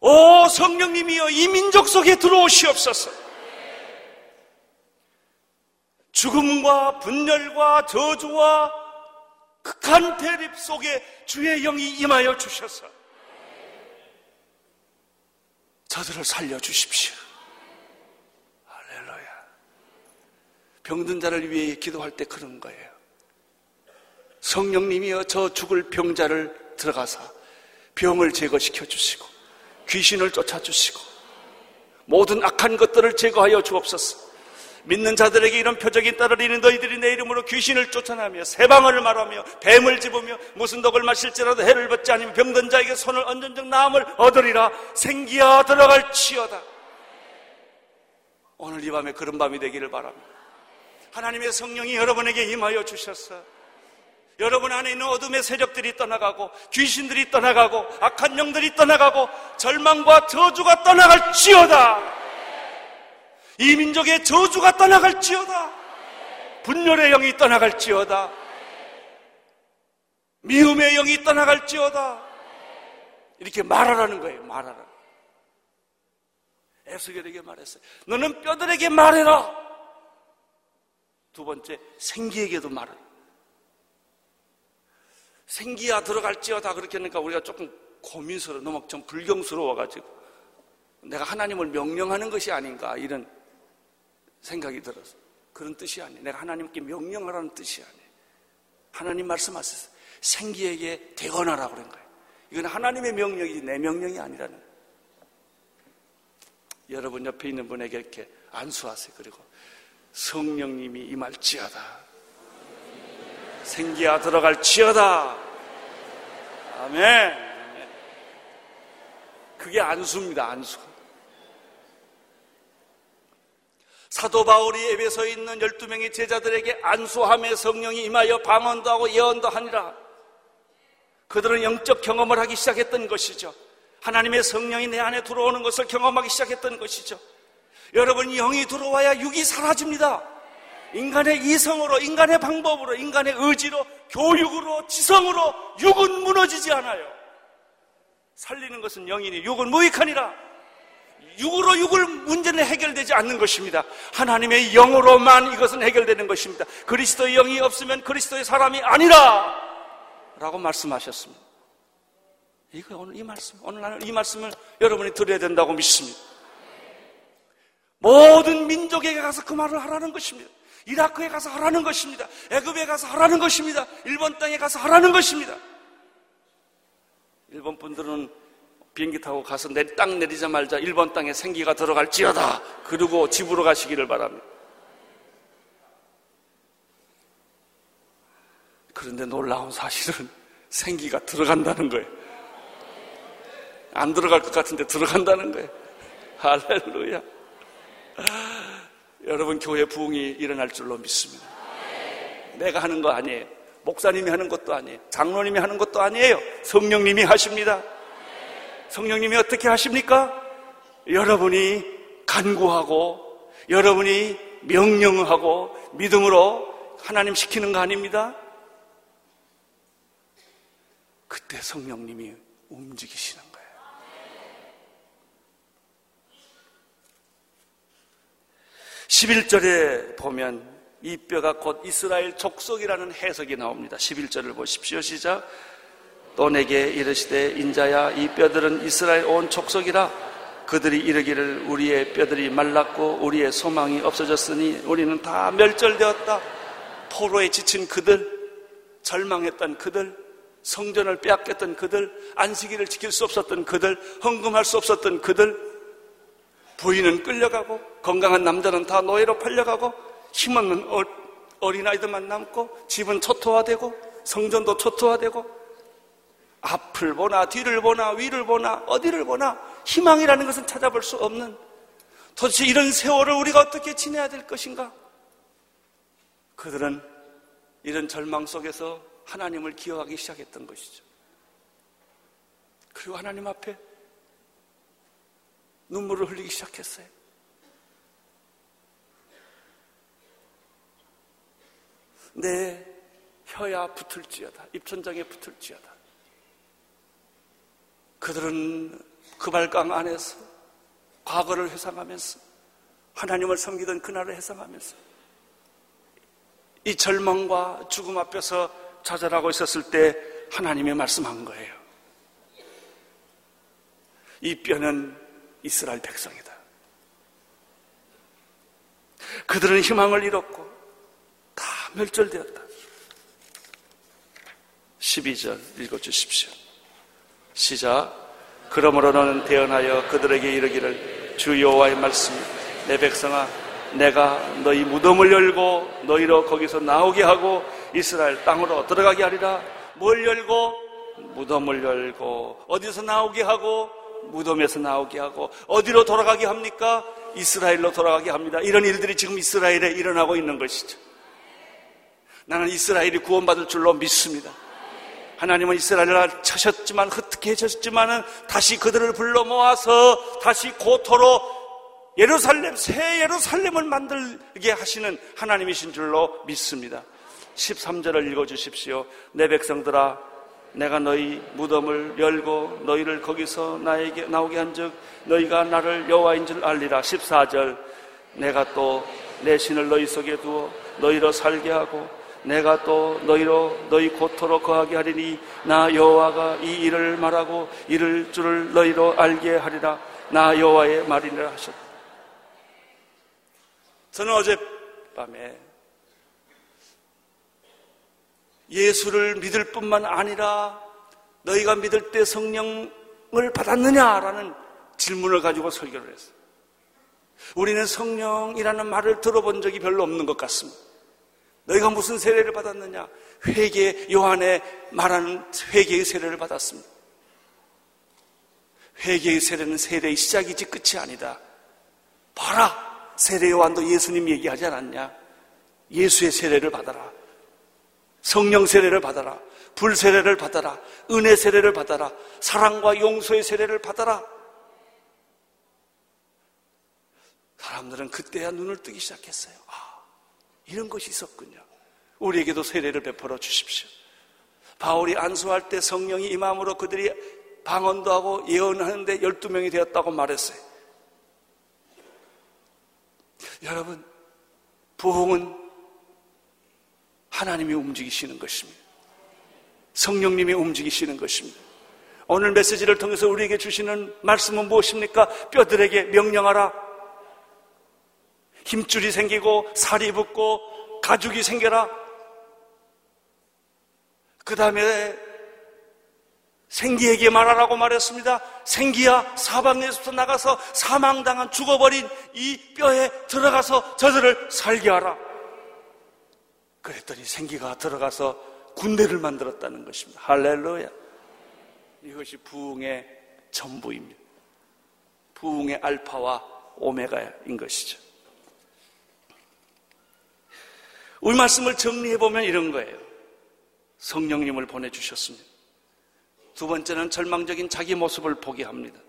오 성령님이여 이 민족 속에 들어오시옵소서. 죽음과 분열과 저주와 극한 대립 속에 주의 영이 임하여 주셔서 저들을 살려주십시오. 할렐루야. 병든 자를 위해 기도할 때 그런 거예요. 성령님이여 저 죽을 병자를 들어가서 병을 제거시켜 주시고 귀신을 쫓아주시고 모든 악한 것들을 제거하여 주옵소서. 믿는 자들에게 이런 표적이 따르리니 너희들이 내 이름으로 귀신을 쫓아내며 세방언을 말하며 뱀을 집으며 무슨 독을 마실지라도 해를 받지 아니면 병든 자에게 손을 얹은 즉 나음을 얻으리라. 생기야 들어갈지어다. 오늘 이 밤에 그런 밤이 되기를 바랍니다. 하나님의 성령이 여러분에게 임하여 주셔서 여러분 안에 있는 어둠의 세력들이 떠나가고 귀신들이 떠나가고 악한 영들이 떠나가고 절망과 저주가 떠나갈지어다. 이 민족의 저주가 떠나갈지어다. 분열의 영이 떠나갈지어다. 미움의 영이 떠나갈지어다. 이렇게 말하라는 거예요. 말하라. 에스겔에게 말했어요. 너는 뼈들에게 말해라. 두 번째 생기에게도 말해라. 생기야 들어갈지어다 그렇게 하니까 우리가 조금 고민스러워. 너무 좀 불경스러워가지고 내가 하나님을 명령하는 것이 아닌가 이런 생각이 들어서. 그런 뜻이 아니에요. 내가 하나님께 명령하라는 뜻이 아니에요. 하나님 말씀하셨어요. 생기에게 대언하라고 그런 거예요. 이건 하나님의 명령이지 내 명령이 아니라는 거예요. 여러분 옆에 있는 분에게 이렇게 안수하세요. 그리고 성령님이 임할지어다. 생기야 들어갈 지어다. 아멘. 그게 안수입니다. 안수. 사도 바울이 에베소에 있는 열두 명의 제자들에게 안수함에 성령이 임하여 방언도 하고 예언도 하니라. 그들은 영적 경험을 하기 시작했던 것이죠. 하나님의 성령이 내 안에 들어오는 것을 경험하기 시작했던 것이죠. 여러분 영이 들어와야 육이 사라집니다. 인간의 이성으로, 인간의 방법으로, 인간의 의지로, 교육으로, 지성으로 육은 무너지지 않아요. 살리는 것은 영이니 육은 무익하니라. 육으로 육을 문제는 해결되지 않는 것입니다. 하나님의 영으로만 이것은 해결되는 것입니다. 그리스도의 영이 없으면 그리스도의 사람이 아니라 라고 말씀하셨습니다. 이거 오늘 이 말씀, 오늘 나는 이 말씀을 여러분이 들어야 된다고 믿습니다. 모든 민족에게 가서 그 말을 하라는 것입니다. 이라크에 가서 하라는 것입니다. 애굽에 가서 하라는 것입니다. 일본 땅에 가서 하라는 것입니다. 일본 분들은 비행기 타고 가서 내 땅 내리자마자 일본 땅에 생기가 들어갈지어다. 그리고 집으로 가시기를 바랍니다. 그런데 놀라운 사실은 생기가 들어간다는 거예요. 안 들어갈 것 같은데 들어간다는 거예요. 할렐루야. 여러분 교회 부흥이 일어날 줄로 믿습니다. 내가 하는 거 아니에요. 목사님이 하는 것도 아니에요. 장로님이 하는 것도 아니에요. 성령님이 하십니다. 성령님이 어떻게 하십니까? 여러분이 간구하고 여러분이 명령하고 믿음으로 하나님 시키는 거 아닙니다. 그때 성령님이 움직이시는 거예요. 십일 절에 보면 이 뼈가 곧 이스라엘 족속이라는 해석이 나옵니다. 십일 절을 보십시오. 시작. 또 내게 이르시되 인자야 이 뼈들은 이스라엘 온 족속이라. 그들이 이르기를 우리의 뼈들이 말랐고 우리의 소망이 없어졌으니 우리는 다 멸절되었다. 포로에 지친 그들, 절망했던 그들, 성전을 빼앗겼던 그들, 안식일을 지킬 수 없었던 그들, 헌금할 수 없었던 그들, 부인은 끌려가고 건강한 남자는 다 노예로 팔려가고 힘없는 어린아이들만 남고 집은 초토화되고 성전도 초토화되고 앞을 보나 뒤를 보나 위를 보나 어디를 보나 희망이라는 것은 찾아볼 수 없는, 도대체 이런 세월을 우리가 어떻게 지내야 될 것인가? 그들은 이런 절망 속에서 하나님을 기억하기 시작했던 것이죠. 그리고 하나님 앞에 눈물을 흘리기 시작했어요. 내 혀야 붙을지어다, 입천장에 붙을지어다. 그들은 그 발강 안에서 과거를 회상하면서 하나님을 섬기던 그날을 회상하면서 이 절망과 죽음 앞에서 좌절하고 있었을 때 하나님의 말씀한 거예요. 이 뼈는 이스라엘 백성이다. 그들은 희망을 잃었고 다 멸절되었다. 십이 절 읽어주십시오. 시작. 그러므로 너는 대언하여 그들에게 이르기를 주 여호와의 말씀 내 백성아 내가 너희 무덤을 열고 너희로 거기서 나오게 하고 이스라엘 땅으로 들어가게 하리라. 뭘 열고? 무덤을 열고. 어디서 나오게 하고? 무덤에서 나오게 하고. 어디로 돌아가게 합니까? 이스라엘로 돌아가게 합니다. 이런 일들이 지금 이스라엘에 일어나고 있는 것이죠. 나는 이스라엘이 구원받을 줄로 믿습니다. 하나님은 이스라엘을 차셨지만 흩게 하셨지만 다시 그들을 불러 모아서 다시 고토로 예루살렘, 새 예루살렘을 만들게 하시는 하나님이신 줄로 믿습니다. 십삼 절을 읽어주십시오. 내 백성들아 내가 너희 무덤을 열고 너희를 거기서 나에게 나오게 한즉 너희가 나를 여호와인 줄 알리라. 십사 절. 내가 또 내 신을 너희 속에 두어 너희로 살게 하고 내가 또 너희로 너희 고토로 거하게 하리니 나 여호와가 이 일을 말하고 이를 줄을 너희로 알게 하리라. 나 여호와의 말이니라 하셨다. 저는 어젯밤에 예수를 믿을 뿐만 아니라 너희가 믿을 때 성령을 받았느냐라는 질문을 가지고 설교를 했어요. 우리는 성령이라는 말을 들어본 적이 별로 없는 것 같습니다. 너희가 무슨 세례를 받았느냐? 회개, 요한의 말하는 회개의 세례를 받았습니다. 회개의 세례는 세례의 시작이지 끝이 아니다. 봐라! 세례 요한도 예수님 얘기하지 않았냐? 예수의 세례를 받아라. 성령 세례를 받아라. 불 세례를 받아라. 은혜 세례를 받아라. 사랑과 용서의 세례를 받아라. 사람들은 그때야 눈을 뜨기 시작했어요. 아. 이런 것이 있었군요. 우리에게도 세례를 베풀어 주십시오. 바울이 안수할 때 성령이 임함으로 그들이 방언도 하고 예언하는데 열두 명이 되었다고 말했어요. 여러분, 부흥은 하나님이 움직이시는 것입니다. 성령님이 움직이시는 것입니다. 오늘 메시지를 통해서 우리에게 주시는 말씀은 무엇입니까? 뼈들에게 명령하라. 힘줄이 생기고 살이 붙고 가죽이 생겨라. 그 다음에 생기에게 말하라고 말했습니다. 생기야 사방에서부터 나가서 사망당한 죽어버린 이 뼈에 들어가서 저들을 살게 하라. 그랬더니 생기가 들어가서 군대를 만들었다는 것입니다. 할렐루야. 이것이 부흥의 전부입니다. 부흥의 알파와 오메가인 것이죠. 우리 말씀을 정리해보면 이런 거예요. 성령님을 보내주셨습니다. 두 번째는 절망적인 자기 모습을 포기합니다.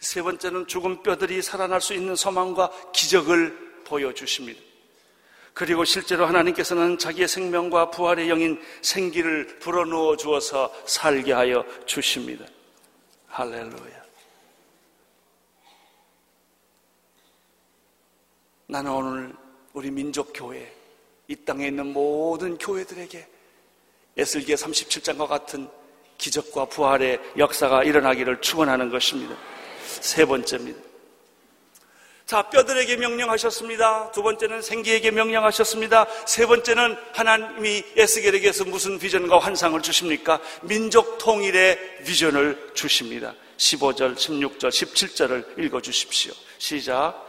세 번째는 죽은 뼈들이 살아날 수 있는 소망과 기적을 보여주십니다. 그리고 실제로 하나님께서는 자기의 생명과 부활의 영인 생기를 불어넣어 주어서 살게 하여 주십니다. 할렐루야. 나는 오늘 우리 민족교회, 이 땅에 있는 모든 교회들에게 에스겔 삼십칠 장과 같은 기적과 부활의 역사가 일어나기를 축원하는 것입니다. 세 번째입니다. 자, 뼈들에게 명령하셨습니다. 두 번째는 생기에게 명령하셨습니다. 세 번째는 하나님이 에스겔에게서 무슨 비전과 환상을 주십니까? 민족 통일의 비전을 주십니다. 십오 절, 십육 절, 십칠 절을 읽어주십시오. 시작.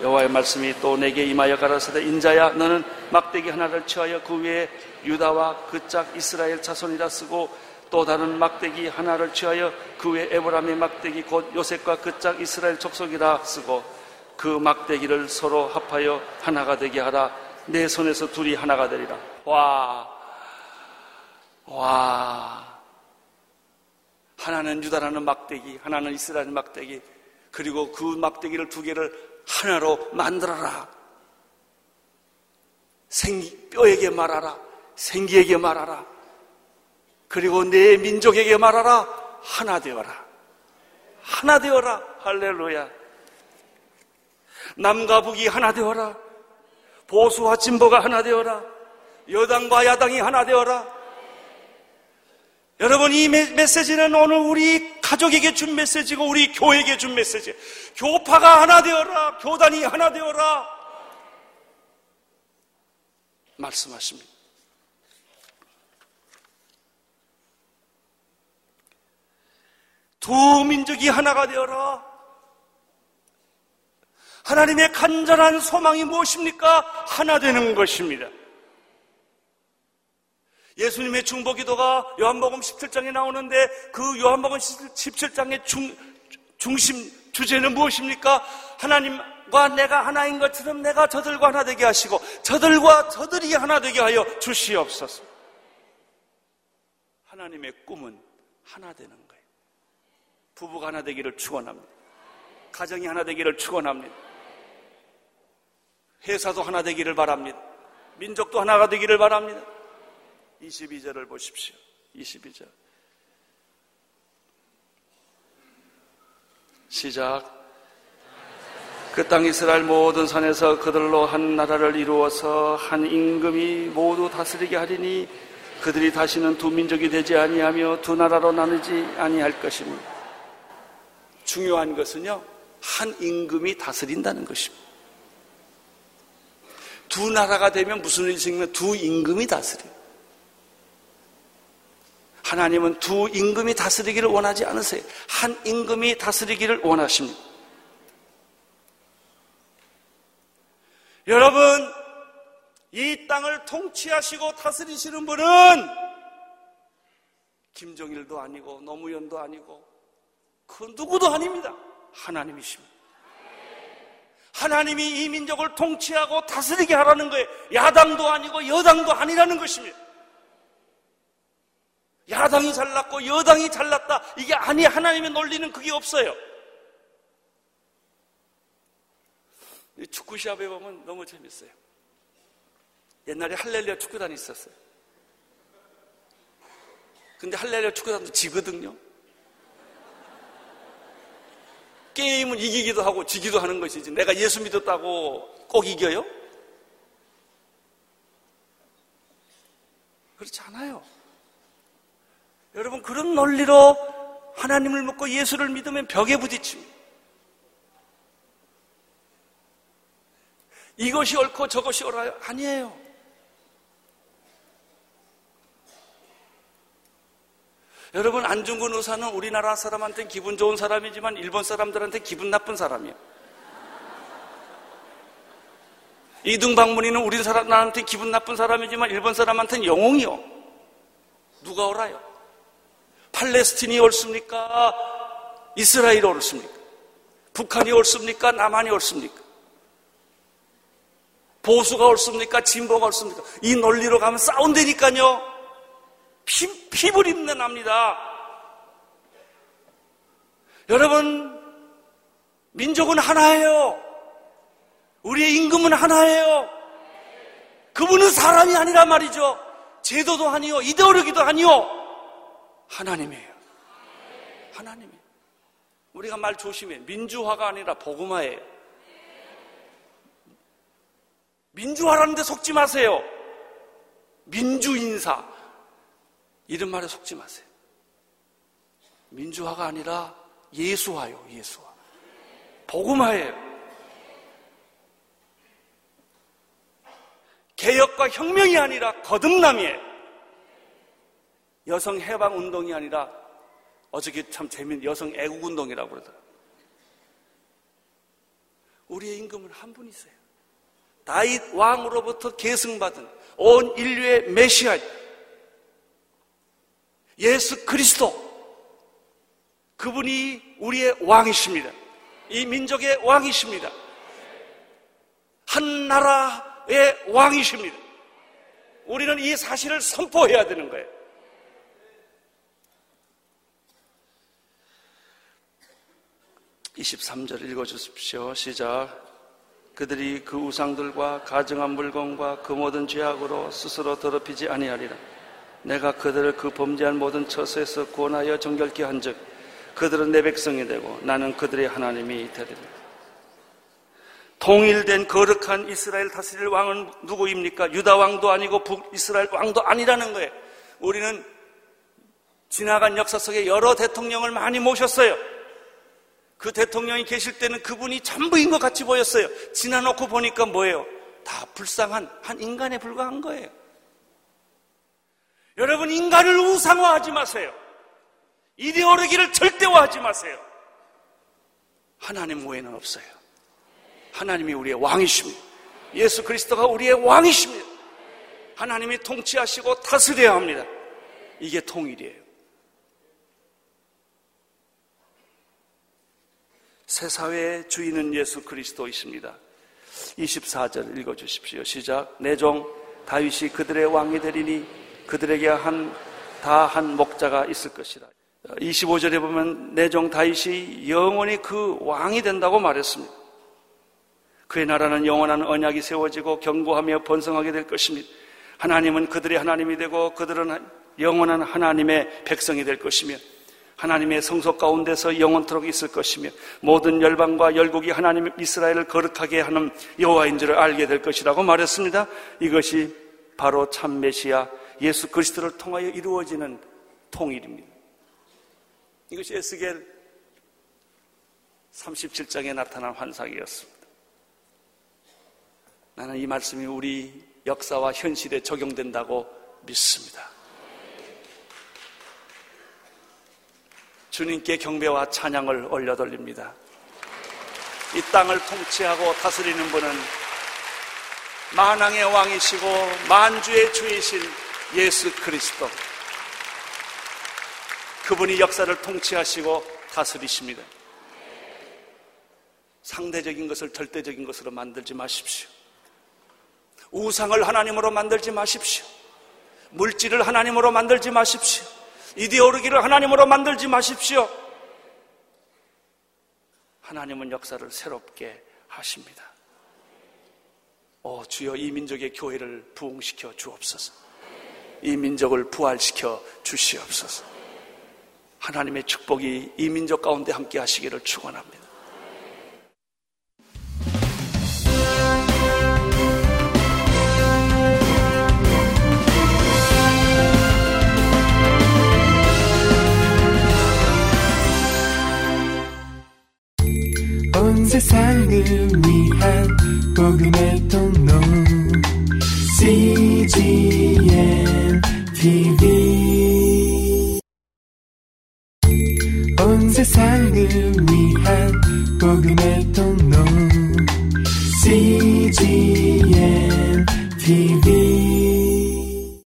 여호와의 말씀이 또 내게 임하여 가라사대, 인자야 너는 막대기 하나를 취하여 그 위에 유다와 그 짝 이스라엘 자손이라 쓰고, 또 다른 막대기 하나를 취하여 그 위에 에브라임의 막대기 곧 요셉과 그 짝 이스라엘 족속이라 쓰고, 그 막대기를 서로 합하여 하나가 되게 하라. 내 손에서 둘이 하나가 되리라. 와, 와, 하나는 유다라는 막대기, 하나는 이스라엘 막대기, 그리고 그 막대기를 두 개를 하나로 만들어라. 생기, 뼈에게 말하라. 생기에게 말하라. 그리고 내 민족에게 말하라. 하나 되어라. 하나 되어라. 할렐루야. 남과 북이 하나 되어라. 보수와 진보가 하나 되어라. 여당과 야당이 하나 되어라. 여러분, 이 메시지는 오늘 우리 가족에게 준 메시지고 우리 교회에게 준 메시지. 교파가 하나 되어라. 교단이 하나 되어라 말씀하십니다. 두 민족이 하나가 되어라. 하나님의 간절한 소망이 무엇입니까? 하나 되는 것입니다. 예수님의 중보기도가 요한복음 십칠 장에 나오는데, 그 요한복음 십칠 장의 중, 중심 주제는 무엇입니까? 하나님과 내가 하나인 것처럼 내가 저들과 하나 되게 하시고 저들과 저들이 하나 되게 하여 주시옵소서. 하나님의 꿈은 하나 되는 거예요. 부부가 하나 되기를 축원합니다. 가정이 하나 되기를 축원합니다. 회사도 하나 되기를 바랍니다. 민족도 하나가 되기를 바랍니다. 이십이 절을 보십시오. 이십이 절. 시작. 그 땅 이스라엘 모든 산에서 그들로 한 나라를 이루어서 한 임금이 모두 다스리게 하리니, 그들이 다시는 두 민족이 되지 아니하며 두 나라로 나누지 아니할 것입니다. 중요한 것은요, 한 임금이 다스린다는 것입니다. 두 나라가 되면 무슨 일이 생기면 두 임금이 다스려요. 하나님은 두 임금이 다스리기를 원하지 않으세요. 한 임금이 다스리기를 원하십니다. 여러분, 이 땅을 통치하시고 다스리시는 분은 김정일도 아니고 노무현도 아니고 그 누구도 아닙니다. 하나님이십니다. 하나님이 이 민족을 통치하고 다스리게 하라는 거예요. 야당도 아니고 여당도 아니라는 것입니다. 야당이 잘났고 여당이 잘났다, 이게 아니, 하나님의 논리는 그게 없어요. 축구시합에 보면 너무 재밌어요. 옛날에 할렐루야 축구단이 있었어요. 근데 할렐루야 축구단도 지거든요. 게임은 이기기도 하고 지기도 하는 것이지, 내가 예수 믿었다고 꼭 이겨요? 그렇지 않아요. 여러분, 그런 논리로 하나님을 믿고 예수를 믿으면 벽에 부딪힙니다. 이것이 옳고 저것이 옳아요? 아니에요. 여러분, 안중근 의사는 우리나라 사람한테는 기분 좋은 사람이지만 일본 사람들한테 기분 나쁜 사람이에요. 이등 박문희는 우리나라한테 기분 나쁜 사람이지만 일본 사람한테는 영웅이요. 누가 옳아요? 팔레스틴이 옳습니까? 이스라엘이 옳습니까? 북한이 옳습니까? 남한이 옳습니까? 보수가 옳습니까? 진보가 옳습니까? 이 논리로 가면 싸운다니까요. 피, 피부림내 납니다. 여러분, 민족은 하나예요. 우리의 임금은 하나예요. 그분은 사람이 아니라 말이죠. 제도도 아니요, 이데올로기도 아니요. 하나님이에요. 하나님이에요. 우리가 말 조심해. 민주화가 아니라 복음화예요. 민주화라는데 속지 마세요. 민주인사 이런 말에 속지 마세요. 민주화가 아니라 예수화요. 예수화. 복음화예요. 개혁과 혁명이 아니라 거듭남이에요. 여성 해방 운동이 아니라, 어저께 참 재밌는 여성 애국 운동이라고 그러더라고요. 우리의 임금은 한 분이세요. 다윗 왕으로부터 계승받은 온 인류의 메시아 예수 그리스도, 그분이 우리의 왕이십니다. 이 민족의 왕이십니다. 한 나라의 왕이십니다. 우리는 이 사실을 선포해야 되는 거예요. 이십삼 절 읽어주십시오. 시작. 그들이 그 우상들과 가증한 물건과 그 모든 죄악으로 스스로 더럽히지 아니하리라. 내가 그들을 그 범죄한 모든 처소에서 구원하여 정결케 한즉 그들은 내 백성이 되고 나는 그들의 하나님이 되리라. 통일된 거룩한 이스라엘 다스릴 왕은 누구입니까? 유다 왕도 아니고 북이스라엘 왕도 아니라는 거예요. 우리는 지나간 역사 속에 여러 대통령을 많이 모셨어요. 그 대통령이 계실 때는 그분이 전부인 것 같이 보였어요. 지나놓고 보니까 뭐예요? 다 불쌍한 한 인간에 불과한 거예요. 여러분, 인간을 우상화하지 마세요. 이데올로기를 절대화하지 마세요. 하나님 외에는 없어요. 하나님이 우리의 왕이십니다. 예수 그리스도가 우리의 왕이십니다. 하나님이 통치하시고 다스려야 합니다. 이게 통일이에요. 새 사회의 주인은 예수 그리스도이십니다. 이십사 절 읽어주십시오. 시작. 내 종 다윗이 그들의 왕이 되리니 그들에게 한 다 한 목자가 있을 것이라. 이십오 절에 보면 내 종 다윗이 영원히 그 왕이 된다고 말했습니다. 그의 나라는 영원한 언약이 세워지고 견고하며 번성하게 될 것입니다. 하나님은 그들의 하나님이 되고 그들은 영원한 하나님의 백성이 될 것이며 하나님의 성소 가운데서 영원토록 있을 것이며 모든 열방과 열국이 하나님 이스라엘을 거룩하게 하는 여호와인 줄을 알게 될 것이라고 말했습니다. 이것이 바로 참 메시아 예수 그리스도를 통하여 이루어지는 통일입니다. 이것이 에스겔 삼십칠 장에 나타난 환상이었습니다. 나는 이 말씀이 우리 역사와 현실에 적용된다고 믿습니다. 주님께 경배와 찬양을 올려돌립니다. 이 땅을 통치하고 다스리는 분은 만왕의 왕이시고 만주의 주이신 예수 그리스도, 그분이 역사를 통치하시고 다스리십니다. 상대적인 것을 절대적인 것으로 만들지 마십시오. 우상을 하나님으로 만들지 마십시오. 물질을 하나님으로 만들지 마십시오. 이데올로기를 하나님으로 만들지 마십시오. 하나님은 역사를 새롭게 하십니다. 오 주여, 이 민족의 교회를 부흥시켜 주옵소서. 이 민족을 부활시켜 주시옵소서. 하나님의 축복이 이 민족 가운데 함께 하시기를 축원합니다. 온 세상을 위한 복음의 통로 씨지엔티비. 온 세상을 위한 복음의 통로